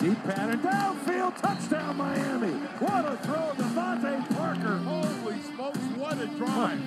Deep pattern, downfield, touchdown Miami. What a throw, Devontae Parker. Holy smokes, what a drive.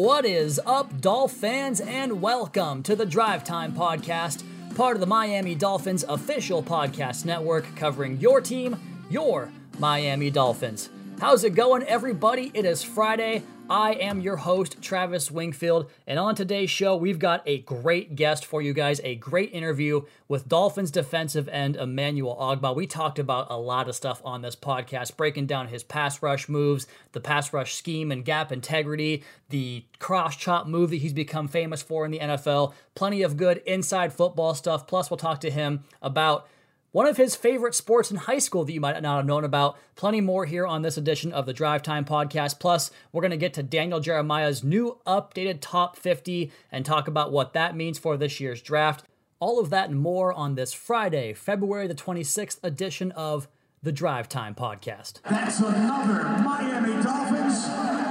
What is up, Dolph fans, and welcome to the Drive Time Podcast, part of the Miami Dolphins official podcast network covering your team, your Miami Dolphins. How's it going, everybody? It is Friday. I am your host, Travis Wingfield, and on today's show, we've got a great guest for you guys, a great interview with Dolphins defensive end Emmanuel Ogbah. We talked about a lot of stuff on this podcast, breaking down his pass rush moves, the pass rush scheme and gap integrity, the cross-chop move that he's become famous for in the NFL, plenty of good inside football stuff, plus we'll talk to him about one of his favorite sports in high school that you might not have known about. Plenty more here on this edition of the Drive Time Podcast. Plus, we're going to get to Daniel Jeremiah's new updated top 50 and talk about what that means for this year's draft. All of that and more on this Friday, February the 26th edition of the Drive Time Podcast. That's another Miami Dolphins.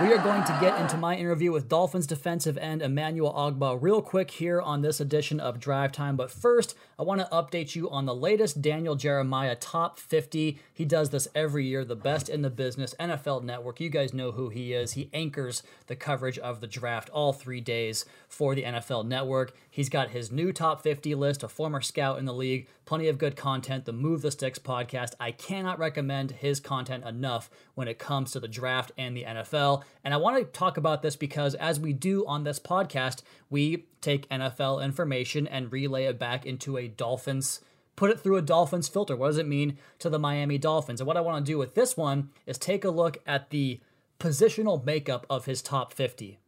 We are going to get into my interview with Dolphins defensive end Emmanuel Ogbah real quick here on this edition of Drive Time. But first, I want to update you on the latest Daniel Jeremiah top 50. He does this every year, the best in the business, NFL Network. You guys know who he is. He anchors the coverage of the draft all 3 days for the NFL Network. He's got his new top 50 list, a former scout in the league, plenty of good content, the Move the Sticks podcast. I cannot recommend his content enough when it comes to the draft and the NFL. And I want to talk about this because, as we do on this podcast, we take NFL information and relay it back into a Dolphins, put it through a Dolphins filter. What does it mean to the Miami Dolphins? And what I want to do with this one is take a look at the positional makeup of his top 50.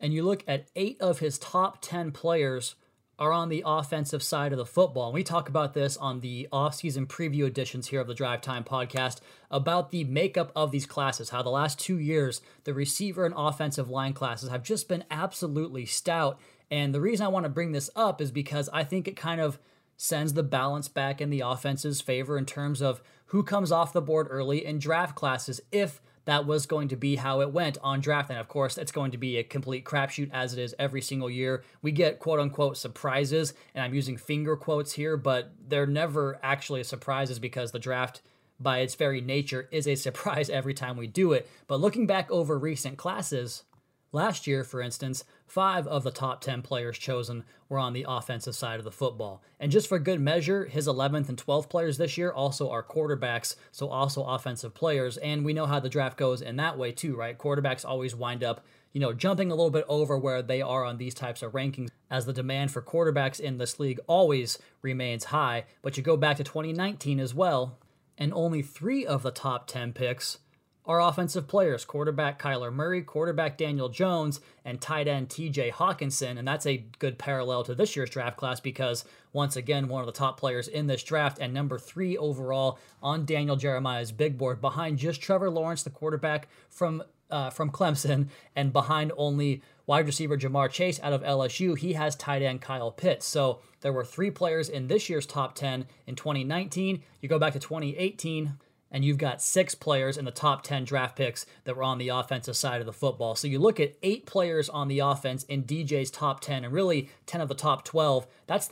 And you look at 8 of his top 10 players are on the offensive side of the football. And we talk about this on the off-season preview editions here of the Drive Time Podcast about the makeup of these classes, how the last 2 years, the receiver and offensive line classes have just been absolutely stout. And the reason I want to bring this up is because I think it kind of sends the balance back in the offense's favor in terms of who comes off the board early in draft classes, if that was going to be how it went on draft. And of course, it's going to be a complete crapshoot, as it is every single year. We get quote-unquote surprises, and I'm using finger quotes here, but they're never actually surprises because the draft, by its very nature, is a surprise every time we do it. But looking back over recent classes, last year, for instance, 5 of the top 10 players chosen were on the offensive side of the football. And just for good measure, his 11th and 12th players this year also are quarterbacks, so also offensive players. And we know how the draft goes in that way too, right? Quarterbacks always wind up, you know, jumping a little bit over where they are on these types of rankings, as the demand for quarterbacks in this league always remains high. But you go back to 2019 as well, and only 3 of the top 10 picks are offensive players: quarterback Kyler Murray, quarterback Daniel Jones, and tight end TJ Hawkinson. And that's a good parallel to this year's draft class because, once again, one of the top players in this draft and number 3 overall on Daniel Jeremiah's big board, behind just Trevor Lawrence, the quarterback from Clemson, and behind only wide receiver Jamar Chase out of LSU. He has tight end Kyle Pitts. So there were 3 players in this year's top 10 in 2019. You go back to 2018, and you've got 6 players in the top 10 draft picks that were on the offensive side of the football. So you look at 8 players on the offense in DJ's top 10, and really 10 of the top 12. That's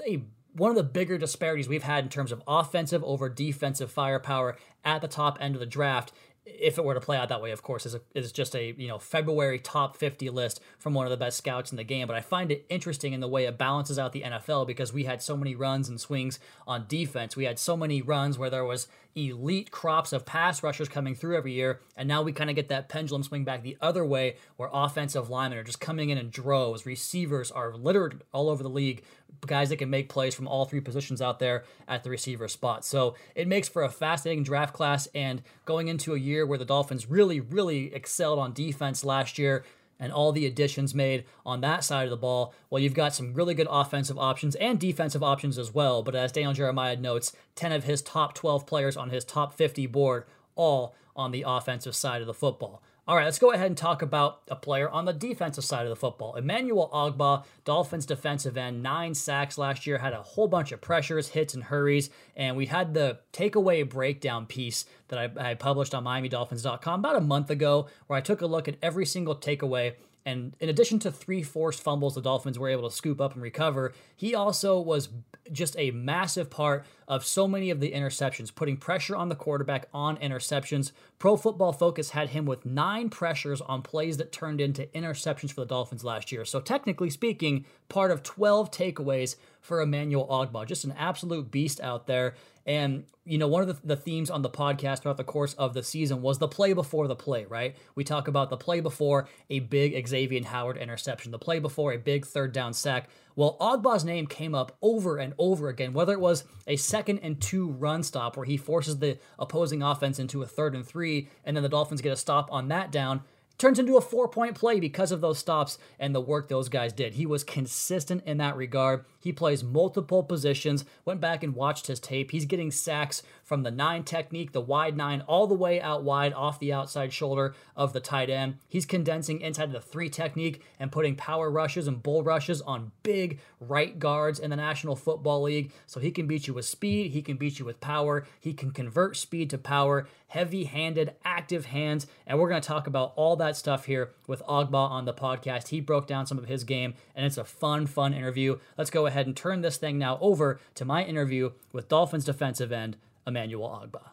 one of the bigger disparities we've had in terms of offensive over defensive firepower at the top end of the draft. If it were to play out that way, of course, is just a, you know, February top 50 list from one of the best scouts in the game. But I find it interesting in the way it balances out the NFL, because we had so many runs and swings on defense. We had so many runs where there was elite crops of pass rushers coming through every year. And now we kind of get that pendulum swing back the other way, where offensive linemen are just coming in droves. Receivers are littered all over the league. Guys that can make plays from all 3 positions out there at the receiver spot. So it makes for a fascinating draft class, and going into a year where the Dolphins really, really excelled on defense last year, and all the additions made on that side of the ball, well, you've got some really good offensive options and defensive options as well. But as Daniel Jeremiah notes, 10 of his top 12 players on his top 50 board, all on the offensive side of the football. All right, let's go ahead and talk about a player on the defensive side of the football. Emmanuel Ogbah, Dolphins defensive end, 9 sacks last year, had a whole bunch of pressures, hits, and hurries. And we had the takeaway breakdown piece that I published on MiamiDolphins.com about a month ago, where I took a look at every single takeaway And in addition to 3 forced fumbles the Dolphins were able to scoop up and recover, he also was just a massive part of so many of the interceptions, putting pressure on the quarterback on interceptions. Pro Football Focus had him with 9 pressures on plays that turned into interceptions for the Dolphins last year. So technically speaking, part of 12 takeaways for Emmanuel Ogbah. Just an absolute beast out there. And, you know, one of the themes on the podcast throughout the course of the season was the play before the play, right? We talk about the play before a big Xavier Howard interception, the play before a big 3rd down sack. Well, Ogbah's name came up over and over again, whether it was a 2nd and 2 run stop where he forces the opposing offense into a 3rd and 3, and then the Dolphins get a stop on that down. Turns into a 4-point play because of those stops and the work those guys did. He was consistent in that regard. He plays multiple positions, went back and watched his tape. He's getting sacks from the 9 technique, the wide 9, all the way out wide off the outside shoulder of the tight end. He's condensing inside the 3 technique and putting power rushes and bull rushes on big right guards in the National Football League. So he can beat you with speed. He can beat you with power. He can convert speed to power, heavy-handed, active hands. And we're going to talk about all that stuff here with Ogbah on the podcast. He broke down some of his game, and it's a fun interview. Let's go ahead and turn this thing now over to my interview with Dolphins defensive end Emmanuel Ogbah.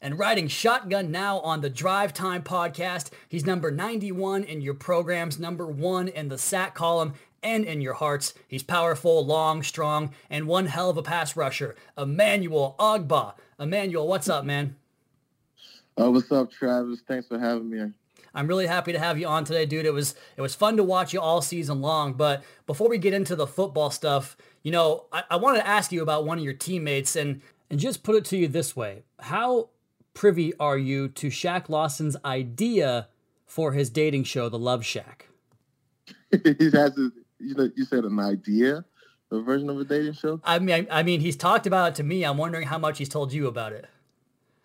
And riding shotgun now on the Drive Time podcast, he's number 91 in your programs, number 1 in the sack column, and in your hearts. He's powerful, long, strong, and one hell of a pass rusher, Emmanuel Ogbah. Emmanuel, what's up, man? Oh, what's up, Travis? Thanks for having me. I'm really happy to have you on today, dude. It was fun to watch you all season long. But before we get into the football stuff, you know, I wanted to ask you about one of your teammates and just put it to you this way. How privy are you to Shaq Lawson's idea for his dating show, The Love Shack? He has his, you said an idea, a version of a dating show? I mean, he's talked about it to me. I'm wondering how much he's told you about it.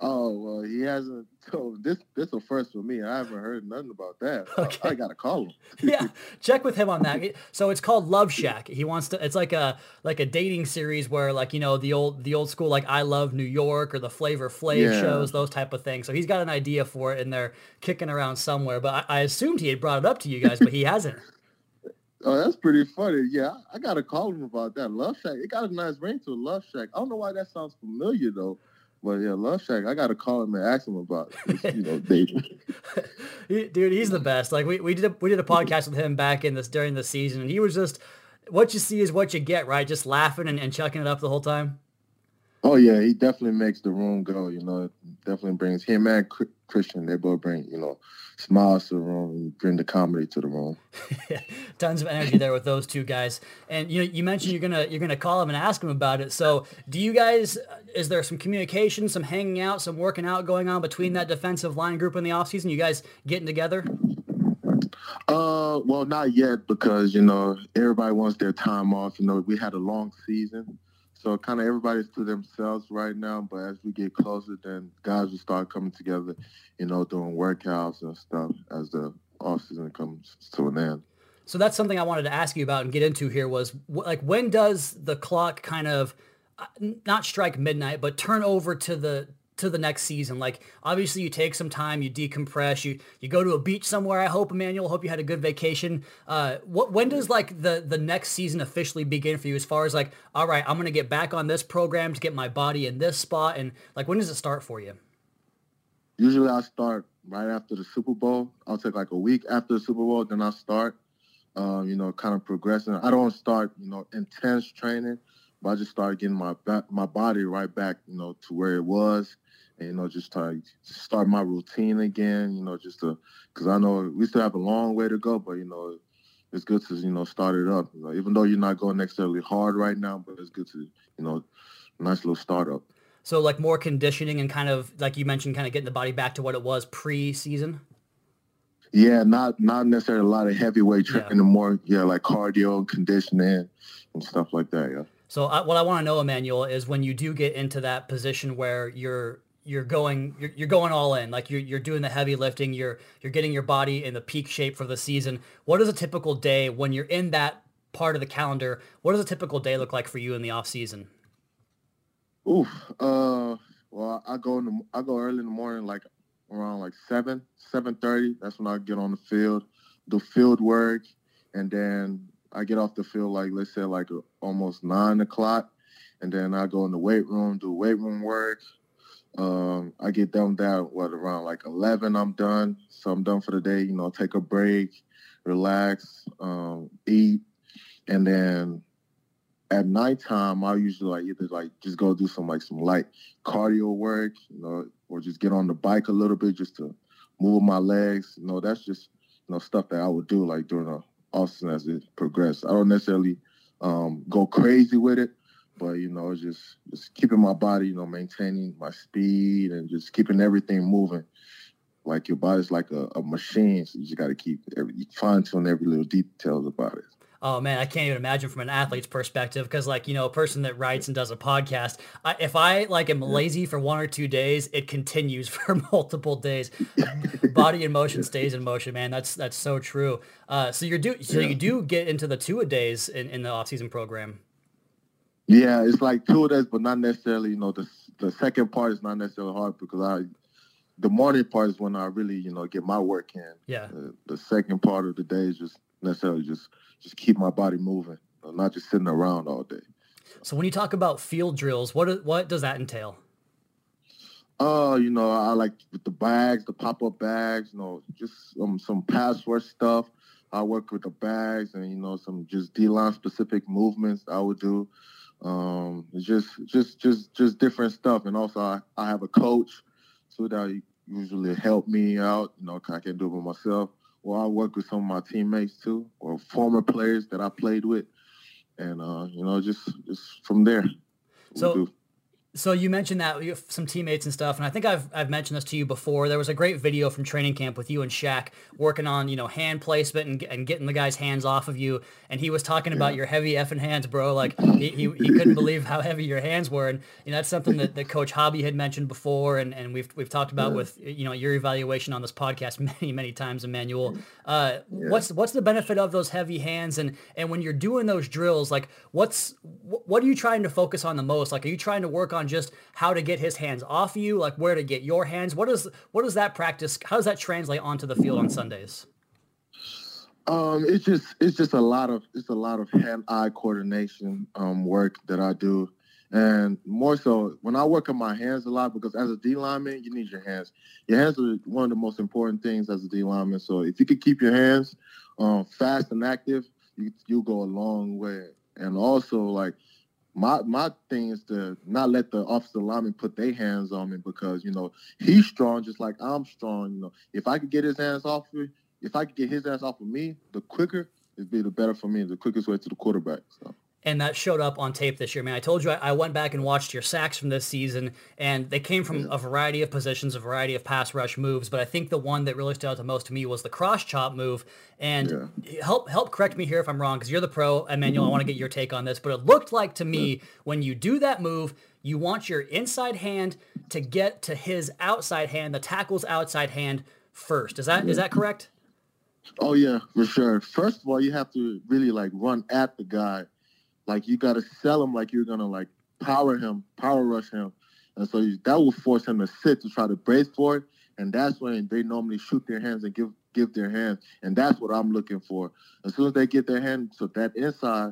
Oh, well, he hasn't. So this is a first for me. I haven't heard nothing about that. Okay. I got to call him. Yeah, check with him on that. So it's called Love Shack. He wants to. It's like a dating series where, like, you know, the old school, like I Love New York or the Flavor Flav shows, those type of things. So he's got an idea for it, and they're kicking around somewhere. But I assumed he had brought it up to you guys, but he hasn't. Oh, that's pretty funny. Yeah, I got to call him about that Love Shack. It got a nice ring to Love Shack. I don't know why that sounds familiar though. But yeah, Love Shack, I got to call him and ask him about this, dating. Dude, he's the best. Like we did a podcast with him back during the season, and he was just, what you see is what you get, right? Just laughing and chucking it up the whole time. Oh yeah, he definitely makes the room go, definitely brings him and Christian, they both bring, smiles to the room and bring the comedy to the room. Tons of energy there with those two guys. And you mentioned you're going to call him and ask him about it. So do you guys, is there some communication, some hanging out, some working out going on between that defensive line group in the offseason? You guys getting together? Well, not yet because, everybody wants their time off. We had a long season. So kind of everybody's to themselves right now, but as we get closer, then guys will start coming together, doing workouts and stuff as the offseason comes to an end. So that's something I wanted to ask you about and get into here was, like, when does the clock kind of not strike midnight, but turn over to the next season? Like, obviously you take some time, you decompress, you go to a beach somewhere. I hope, Emmanuel, you had a good vacation. When does like the next season officially begin for you as far as like, all right, I'm going to get back on this program to get my body in this spot. And like, when does it start for you? Usually I start right after the Super Bowl. I'll take like a week after the Super Bowl. Then I start, kind of progressing. I don't start, intense training, but I just start getting my body right back, to where it was. And, just try to start my routine again, because I know we still have a long way to go, but, it's good to, start it up. Even though you're not going necessarily hard right now, but it's good to, nice little start up. So, like, more conditioning and kind of, like you mentioned, kind of getting the body back to what it was pre-season? Yeah, not necessarily a lot of heavyweight training, more, like cardio, conditioning, and stuff like that, yeah. So what I want to know, Emmanuel, is when you do get into that position where you're going all in, like you're doing the heavy lifting, you're getting your body in the peak shape for the season. What is a typical day when you're in that part of the calendar? What does a typical day look like for you in the off season? Ooh, well, I go early in the morning, like around like 7:30. That's when I get on the field. the field work, and then I get off the field, like, let's say, like, almost 9 o'clock, and then I go in the weight room, do weight room work. I get done down, around, like, 11 I'm done. So I'm done for the day, you know, take a break, relax, eat, and then at nighttime, I usually, like, either, like, just go do some, like, some light cardio work, you know, or just get on the bike a little bit just to move my legs. You know, that's just, you know, stuff that I would do, like, during the offseason as it progressed. I don't necessarily go crazy with it, but, you know, just keeping my body, you know, maintaining my speed and just keeping everything moving. Like, your body's like a machine, so you just got to keep fine-tune every little details about it. Oh, man, I can't even imagine from an athlete's perspective because, like, you know, a person that writes and does a podcast, if I am lazy for 1 or 2 days, it continues for multiple days. Body in motion stays in motion, man. That's so true. So you do get into the two-a-days in the off-season program. Yeah, it's like two-a-days, but not necessarily, you know, the second part is not necessarily hard because the morning part is when I really, you know, get my work in. Yeah. The second part of the day is just necessarily just keep my body moving, not just sitting around all day. So when you talk about field drills, what does that entail? You know, I like with the bags, the pop-up bags, you know, just some password stuff. I work with the bags and, you know, some just D-line specific movements I would do. Just different stuff. And also I have a coach, so that he usually help me out. You know, I can't do it by myself. Well, I work with some of my teammates, too, or former players that I played with. And, you know, just from there. So you mentioned that you have some teammates and stuff, and I think I've mentioned this to you before. There was a great video from training camp with you and Shaq working on, you know, hand placement and getting the guy's hands off of you. And he was talking about your heavy effing hands, bro. Like, he couldn't believe how heavy your hands were. And, you know, that's something that Coach Hobby had mentioned before, and we've talked about with, you know, your evaluation on this podcast many, many times, Emmanuel. What's the benefit of those heavy hands? And when you're doing those drills, like, what are you trying to focus on the most? Like, are you trying to work on just how to get his hands off you, like where to get your hands? What does that practice, how does that translate onto the field on Sundays? It's just a lot of hand-eye coordination work that I do. And more so when I work on my hands a lot, because as a D lineman, you need your hands. Your hands are one of the most important things as a D lineman. So if you could keep your hands fast and active, you go a long way. And also, like, My thing is to not let the offensive lineman put their hands on me because, you know, he's strong just like I'm strong. You know, if I could get his hands off of me, the quicker it'd be, the better for me, the quickest way to the quarterback. So. And that showed up on tape this year, man. I told you I went back and watched your sacks from this season, and they came from a variety of positions, a variety of pass rush moves. But I think the one that really stood out the most to me was the cross chop move. And help correct me here if I'm wrong, because you're the pro, Emmanuel. I want to get your take on this. But it looked like to me when you do that move, you want your inside hand to get to his outside hand, the tackle's outside hand first. Is that correct? Oh, yeah, for sure. First of all, you have to really, like, run at the guy. Like, you got to sell him like you're going to, like, power rush him. And so that will force him to sit to try to brace for it. And that's when they normally shoot their hands and give their hands. And that's what I'm looking for. As soon as they get their hand, so that inside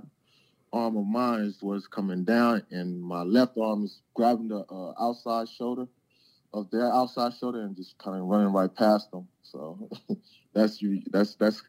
arm of mine was coming down, and my left arm is grabbing the outside shoulder of their outside shoulder and just kind of running right past them. So that's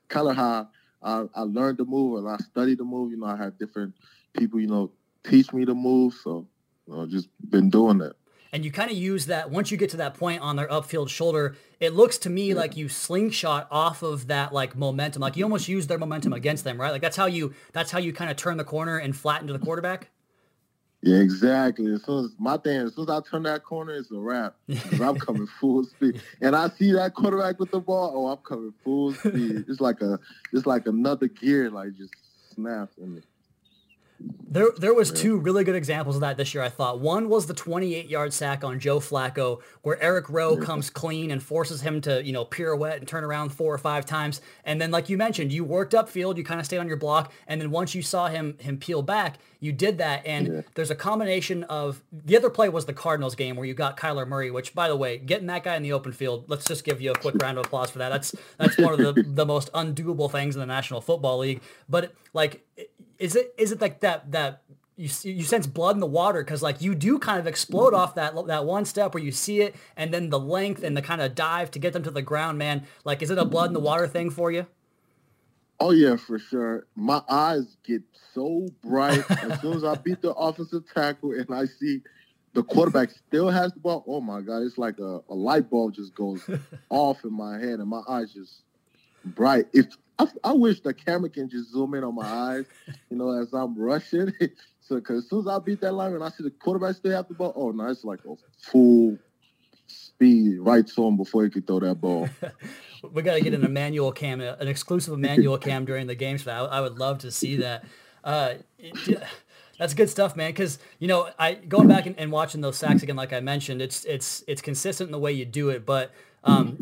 kind of how I learned the move, and I studied the move. You know, I had different people, you know, teach me the move. So, you know, just been doing that. And you kind of use that once you get to that point on their upfield shoulder. It looks to me like you slingshot off of that, like, momentum. Like, you almost use their momentum against them, right? Like, that's how you kind of turn the corner and flatten to the quarterback. Yeah, exactly. As soon as I turn that corner, it's a wrap. Because I'm coming full speed, and I see that quarterback with the ball. Oh, I'm coming full speed. It's like another gear, like, just snaps in me. There was two really good examples of that this year, I thought. One was the 28-yard sack on Joe Flacco, where Eric Rowe comes clean and forces him to, you know, pirouette and turn around 4 or 5 times. And then, like you mentioned, you worked upfield, you kind of stayed on your block, and then once you saw him peel back, you did that. And there's a combination of – the other play was the Cardinals game where you got Kyler Murray, which, by the way, getting that guy in the open field, let's just give you a quick round of applause for that. That's one of the most undoable things in the National Football League. But, like – Is it like that you sense blood in the water, because like you do kind of explode off that one step where you see it, and then the length and the kind of dive to get them to the ground, man. Like, is it a blood in the water thing for you? Oh yeah, for sure. My eyes get so bright as soon as I beat the offensive tackle and I see the quarterback still has the ball. Oh my God, it's like a light bulb just goes off in my head and my eyes just bright. I wish the camera can just zoom in on my eyes, you know, as I'm rushing. So, because as soon as I beat that line and I see the quarterback stay after the ball, oh, no, it's like a full speed right to him before he could throw that ball. We got to get an exclusive Emmanuel cam during the games. I would love to see that. That's good stuff, man, because, you know, I going back and watching those sacks again, like I mentioned, it's consistent in the way you do it, but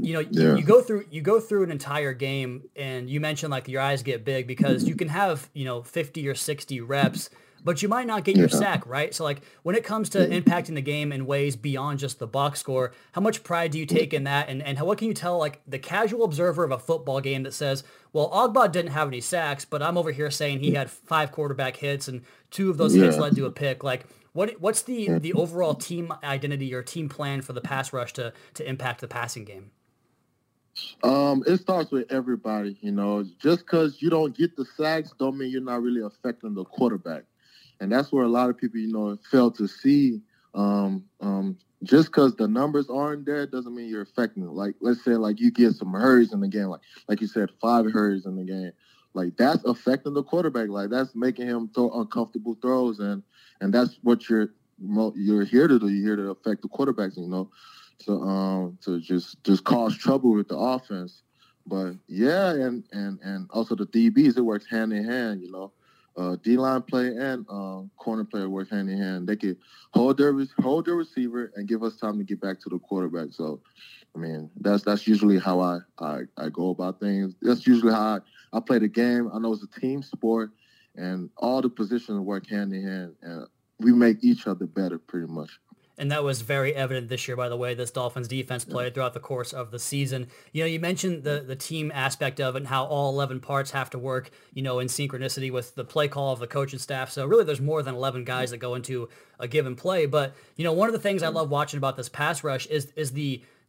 you go through an entire game, and you mentioned like your eyes get big because you can have, you know, 50 or 60 reps, but you might not get your sack, right? So like when it comes to impacting the game in ways beyond just the box score, how much pride do you take in that? And what can you tell like the casual observer of a football game that says, well, Ogbah didn't have any sacks, but I'm over here saying he had 5 quarterback hits and 2 of those hits led to a pick. Like, What's the overall team identity or team plan for the pass rush to impact the passing game? It starts with everybody, you know. Just because you don't get the sacks don't mean you're not really affecting the quarterback. And that's where a lot of people, you know, fail to see. Just because the numbers aren't there doesn't mean you're affecting it. Like, let's say, like, you get some hurries in the game. Like you said, 5 hurries in the game. Like, that's affecting the quarterback. Like, that's making him throw uncomfortable throws, and that's what you're here to do. You're here to affect the quarterbacks, you know, to just cause trouble with the offense. But yeah, and also the DBs, it works hand in hand, you know. D-line play and corner play work hand in hand. They can hold their receiver and give us time to get back to the quarterback. So, I mean, that's usually how I go about things. That's usually how I play the game. I know it's a team sport, and all the positions work hand in hand, and we make each other better pretty much. And that was very evident this year, by the way, this Dolphins defense played throughout the course of the season. You know, you mentioned the team aspect of it and how all 11 parts have to work, you know, in synchronicity with the play call of the coaching staff. So really there's more than 11 guys that go into a given play. But, you know, one of the things I love watching about this pass rush is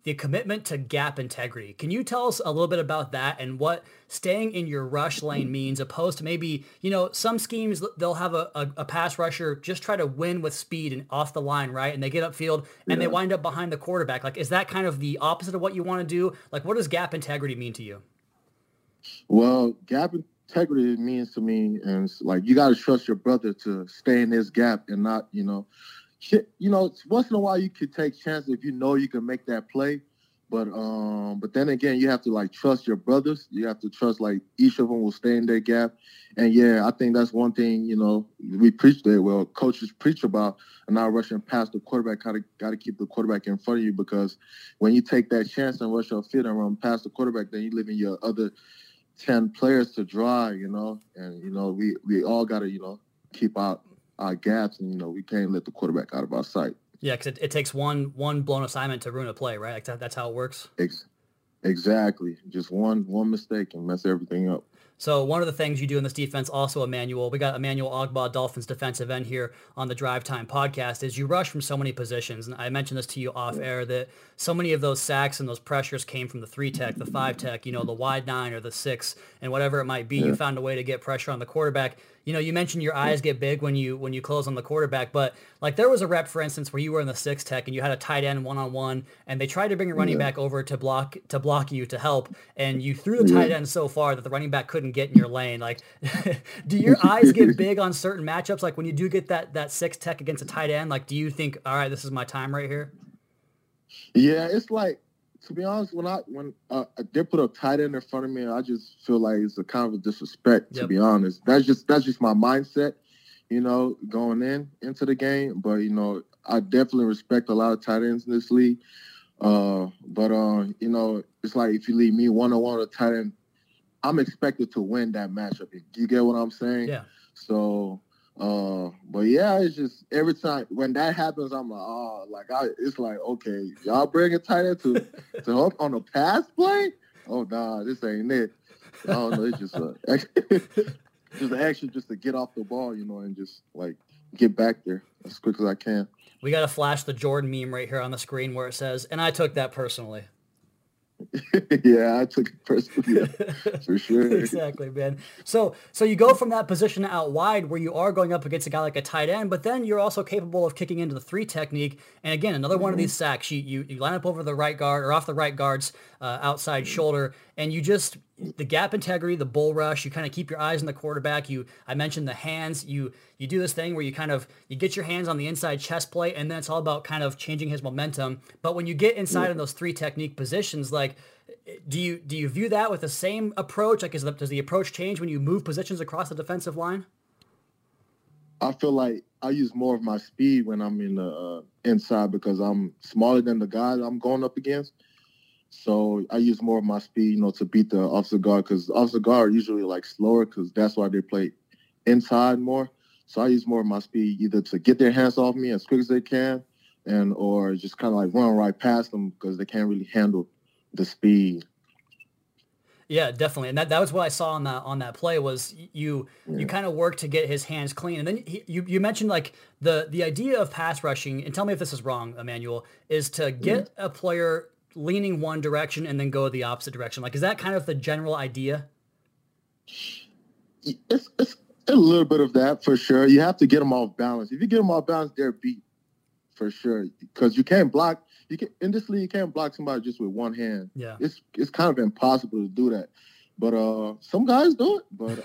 the commitment to gap integrity. Can you tell us a little bit about that and what staying in your rush lane means, opposed to maybe, you know, some schemes they'll have a pass rusher just try to win with speed and off the line, right? And they get upfield and they wind up behind the quarterback. Like, is that kind of the opposite of what you want to do? Like, what does gap integrity mean to you? Well, gap integrity means to me, and it's like, you got to trust your brother to stay in this gap and not, you know, once in a while you could take chances if you know you can make that play, but then again you have to like trust your brothers. You have to trust like each of them will stay in their gap, and yeah, I think that's one thing, you know, coaches preach about, and not rushing past the quarterback. Got to keep the quarterback in front of you, because when you take that chance and rush your field and run past the quarterback, then you leave in your other 10 players to dry, you know, and you know we all got to, you know, keep out our gaps, and you know we can't let the quarterback out of our sight. Yeah, because it takes one blown assignment to ruin a play, right? Like that's how it works. Exactly, just one mistake and mess everything up. So one of the things you do in this defense, also Emmanuel, we got Emmanuel Ogbah, Dolphins defensive end here on the Drive Time podcast, is you rush from so many positions. And I mentioned this to you off air that so many of those sacks and those pressures came from the 3-tech, the 5-tech, you know, the wide 9 or the 6 and whatever it might be. You found a way to get pressure on the quarterback. You know, you mentioned your eyes get big when you close on the quarterback, but like there was a rep, for instance, where you were in the 6-tech and you had a tight end 1-on-1, and they tried to bring a running back over to block you to help, and you threw the tight end so far that the running back couldn't get in your lane. Like, do your eyes get big on certain matchups? Like when you do get that 6-tech against a tight end, like do you think, all right, this is my time right here? Yeah, it's like, to be honest, when they put a tight end in front of me, I just feel like it's a kind of disrespect. To be honest, that's just my mindset. you know, going into the game. But, you know, I definitely respect a lot of tight ends in this league. You know, it's like if you leave me one-on-one with a tight end, I'm expected to win that matchup. You get what I'm saying? Yeah. So, but yeah, it's just every time when that happens, I'm like, oh, it's like, okay, y'all bring a tight end to help on a pass play? Oh, nah, this ain't it. I don't know. It's just an action just to get off the ball, you know, and just like get back there as quick as I can. We got to flash the Jordan meme right here on the screen where it says, and I took that personally. Yeah, I took it personally, yeah, for sure. Exactly, man. So you go from that position out wide where you are going up against a guy like a tight end, but then you're also capable of kicking into the three technique. And again, another one of these sacks, you line up over the right guard or off the right guard's outside shoulder, and you just the gap integrity, the bull rush. You kind of keep your eyes on the quarterback. I mentioned the hands. You do this thing where you get your hands on the inside chest plate, and then it's all about kind of changing his momentum. But when you get inside in those three technique positions, like, do you view that with the same approach? Like, does the approach change when you move positions across the defensive line? I feel like I use more of my speed when I'm in the inside because I'm smaller than the guy I'm going up against. So I use more of my speed, you know, to beat the offensive guard because offensive guard are usually like slower because that's why they play inside more. So I use more of my speed either to get their hands off me as quick as they can or just kind of like run right past them because they can't really handle the speed. Yeah, definitely. And that was what I saw on that play was you kind of work to get his hands clean. And then you mentioned like the idea of pass rushing, and tell me if this is wrong, Emmanuel, is to get a player leaning one direction and then go the opposite direction. Like, is that kind of the general idea? It's a little bit of that for sure. You have to get them off balance. If you get them off balance, they're beat for sure. Because you can't block. In this league, you can't block somebody just with one hand. Yeah, it's kind of impossible to do that. But some guys do it. But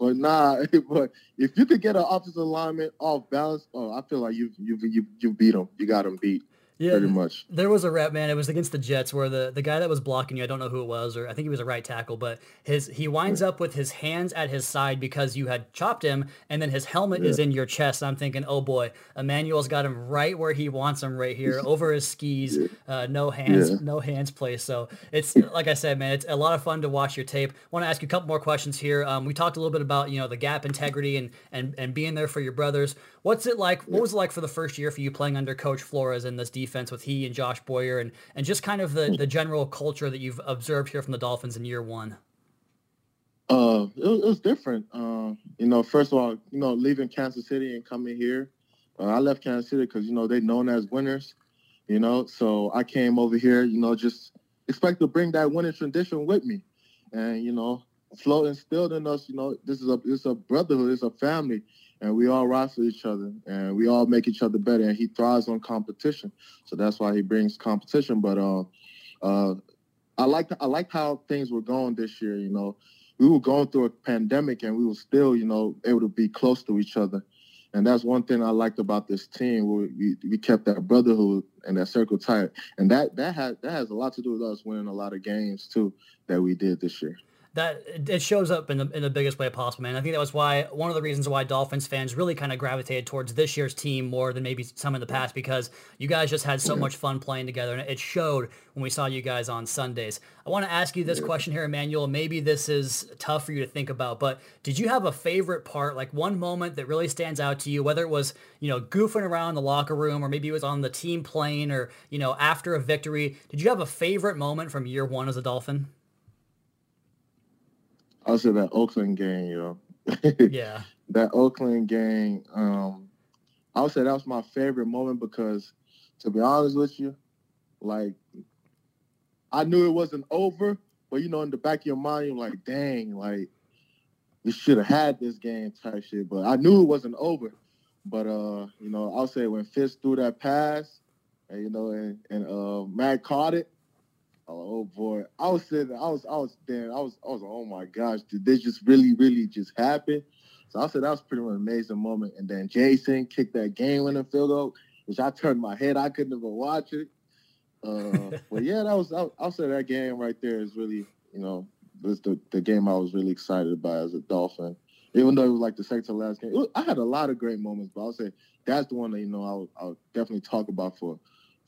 but nah. But if you could get an offensive alignment off balance, I feel like you beat them. You got them beat. Yeah, pretty much. There was a rep, man. It was against the Jets where the guy that was blocking you, I don't know who it was, or I think he was a right tackle, but he winds up with his hands at his side because you had chopped him, and then his helmet is in your chest. And I'm thinking, oh boy, Emmanuel's got him right where he wants him right here, over his skis, no hands play. So it's, like I said, man, it's a lot of fun to watch your tape. Want to ask you a couple more questions here. We talked a little bit about, you know, the gap integrity and being there for your brothers. What's it like? What was it like for the first year for you playing under Coach Flores in this defense with he and Josh Boyer and just kind of the general culture that you've observed here from the Dolphins in year one? It was different. You know, first of all, you know, leaving Kansas City and coming here. I left Kansas City because, you know, they're known as winners, you know. So I came over here, you know, just expect to bring that winning tradition with me. And, you know, Flo instilled in us, you know, this is a brotherhood, it's a family. And we all rise for each other, and we all make each other better. And he thrives on competition, so that's why he brings competition. But I liked how things were going this year. You know, we were going through a pandemic, and we were still, you know, able to be close to each other. And that's one thing I liked about this team. We kept that brotherhood and that circle tight, and that has a lot to do with us winning a lot of games too that we did this year. That it shows up in the biggest way possible, man. I think that was one of the reasons why Dolphins fans really kind of gravitated towards this year's team more than maybe some in the past, because you guys just had so much fun playing together, and it showed when we saw you guys on Sundays. I want to ask you this question here, Emmanuel. Maybe this is tough for you to think about, but did you have a favorite part, like one moment that really stands out to you, whether it was, you know, goofing around in the locker room or maybe it was on the team plane or, you know, after a victory? Did you have a favorite moment from year one as a Dolphin? I'll say that Oakland game, yo. Yeah. That Oakland game, I would say that was my favorite moment because, to be honest with you, like, I knew it wasn't over, but, you know, in the back of your mind, you're like, dang, like, we should have had this game type shit. But I knew it wasn't over. But, you know, I'll say when Fitz threw that pass, and, you know, and Matt caught it, oh boy! I was sitting. I was. Oh my gosh! Did this just really happen? So I said that was pretty much an amazing moment. And then Jason kicked that game-winning field goal, which I turned my head. I couldn't even watch it. But yeah, that was. I'll say that game right there is really, you know, was the game I was really excited about as a Dolphin. even though it was like the second to last game. I had a lot of great moments, but I'll say that's the one that, you know, I'll definitely talk about for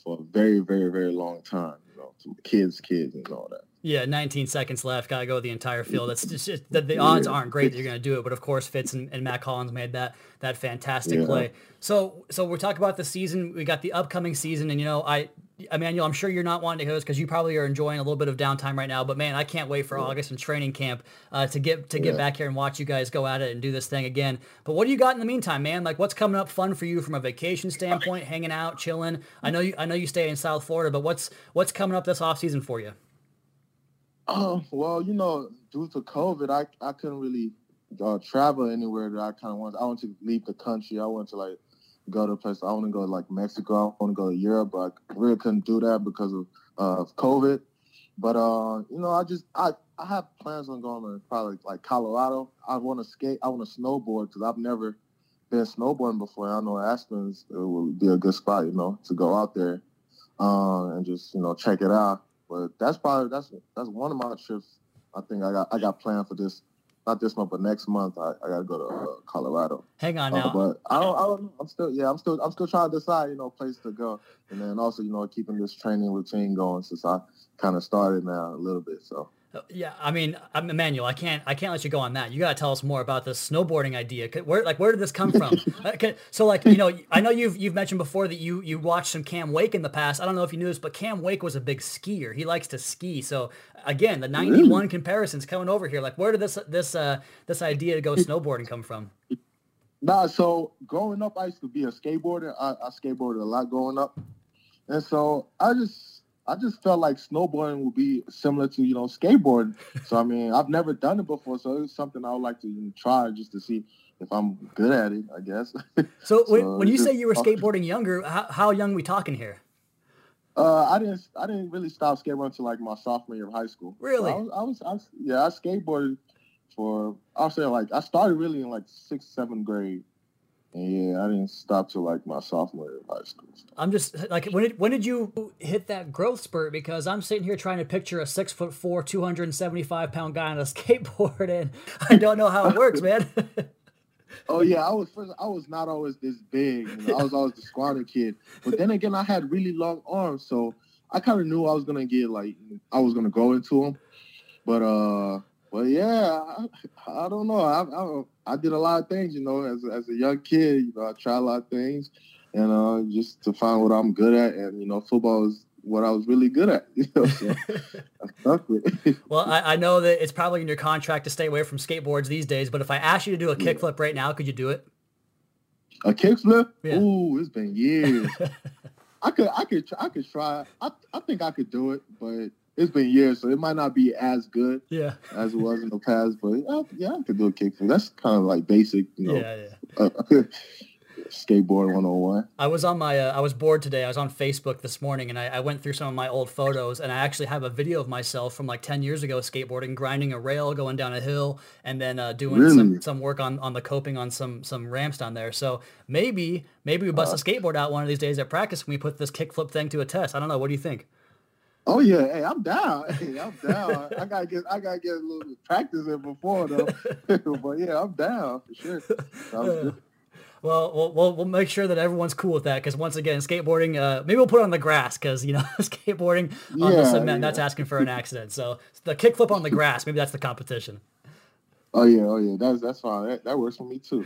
a very, very, very long time, you know, to kids and all that. Yeah, 19 seconds left. Got to go the entire field. That's just the odds aren't great that you're going to do it, but of course Fitz and Matt Collins made that fantastic play. So we're talking about the season. We got the upcoming season, and you know, Emmanuel, I'm sure you're not wanting to host because you probably are enjoying a little bit of downtime right now. But man, I can't wait for August and training camp to get back here and watch you guys go at it and do this thing again. But what do you got in the meantime, man? Like, what's coming up fun for you from a vacation standpoint? Hanging out, chilling. I know you stay in South Florida, but what's coming up this off season for you? Well, you know, due to COVID, I couldn't really travel anywhere that I kind of wanted. I wanted to leave the country. I wanted to, like, go to a place. I want to go to, like, Mexico. I want to go to Europe, but I really couldn't do that because of COVID. But, you know, I have plans on going to probably, like, Colorado. I want to skate. I want to snowboard because I've never been snowboarding before. I know Aspen's would be a good spot, you know, to go out there and just, you know, check it out. But that's one of my trips. I think I got planned for this, not this month, but next month. I gotta go to Colorado. Hang on now. But I don't know. I'm still trying to decide, you know, place to go, and then also, you know, keeping this training routine going since I kind of started now a little bit. So. Yeah, I mean, Emmanuel, I can't let you go on that. You gotta tell us more about this snowboarding idea. Where did this come from? So, like, you know, I know you've mentioned before that you watched some Cam Wake in the past. I don't know if you knew this, but Cam Wake was a big skier. He likes to ski. So again, the 91 comparison's coming over here. Like, where did this idea to go snowboarding come from? Nah, so growing up, I used to be a skateboarder. I skateboarded a lot growing up, and so I just felt like snowboarding would be similar to, you know, skateboarding. So, I mean, I've never done it before, so it's something I would like to, you know, try just to see if I'm good at it, I guess. So when you say you were skateboarding younger, how young are we talking here? I didn't really stop skateboarding until, like, my sophomore year of high school. Really? So I skateboarded for, I'll say, like, I started really in, like, 6th, 7th grade. Yeah, I didn't stop till, like, my sophomore year of high school. I'm just, like, when did you hit that growth spurt? Because I'm sitting here trying to picture a 6'4", 275-pound guy on a skateboard, and I don't know how it works, man. Oh, yeah, I was not always this big. You know, I was always the squatter kid. But then again, I had really long arms, so I kind of knew I was going to get, like, I was going to go into them. But, well, yeah, I don't know. I did a lot of things, you know, as a young kid. You know, I tried a lot of things, and just to find what I'm good at. And, you know, football is what I was really good at. You know, so I stuck with it. Well, I know that it's probably in your contract to stay away from skateboards these days, but if I asked you to do a kickflip right now, could you do it? A kickflip? Yeah. Ooh, it's been years. I could try. I think I could do it, but it's been years, so it might not be as good as it was in the past. But, I could do a kickflip. That's kind of, like, basic, you know. Yeah. Skateboard 101. I was on my I was bored today. I was on Facebook this morning, and I went through some of my old photos, and I actually have a video of myself from, like, 10 years ago skateboarding, grinding a rail, going down a hill, and then doing some work on the coping on some ramps down there. So maybe we bust a skateboard out one of these days at practice, and we put this kickflip thing to a test. I don't know. What do you think? Oh yeah, hey, I'm down. I gotta get a little practice in before though. But yeah, I'm down for sure. Good. Well, we'll make sure that everyone's cool with that because once again, skateboarding. Maybe we'll put it on the grass because, you know, skateboarding on the cement, that's asking for an accident. So the kickflip on the grass, maybe that's the competition. Oh yeah, that's fine. That works for me too.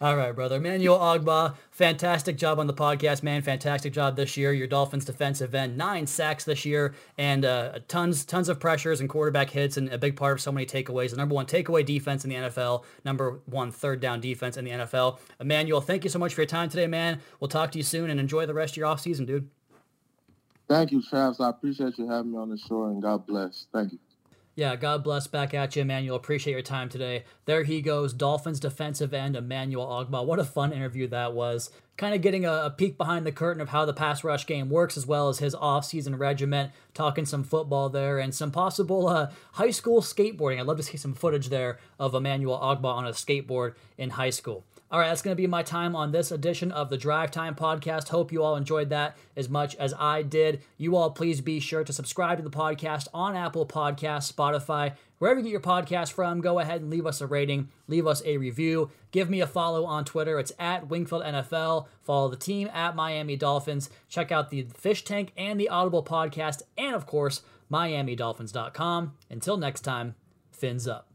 All right, brother. Emmanuel Ogbah, fantastic job on the podcast, man. Fantastic job this year. Your Dolphins defensive end, 9 sacks this year, and tons of pressures and quarterback hits, and a big part of so many takeaways. The number 1 takeaway defense in the NFL, number 1 third down defense in the NFL. Emmanuel, thank you so much for your time today, man. We'll talk to you soon, and enjoy the rest of your off season, dude. Thank you, Travis. I appreciate you having me on the show, and God bless. Thank you. Yeah, God bless. Back at you, Emmanuel. Appreciate your time today. There he goes, Dolphins defensive end, Emmanuel Ogbah. What a fun interview that was. Kind of getting a peek behind the curtain of how the pass rush game works, as well as his off-season regiment, talking some football there, and some possible high school skateboarding. I'd love to see some footage there of Emmanuel Ogbah on a skateboard in high school. All right, that's going to be my time on this edition of the Drive Time Podcast. Hope you all enjoyed that as much as I did. You all, please be sure to subscribe to the podcast on Apple Podcasts, Spotify, wherever you get your podcast from. Go ahead and leave us a rating, leave us a review. Give me a follow on Twitter. It's at Wingfield NFL. Follow the team at Miami Dolphins. Check out the Fish Tank and the Audible podcast, and of course, MiamiDolphins.com. Until next time, fins up.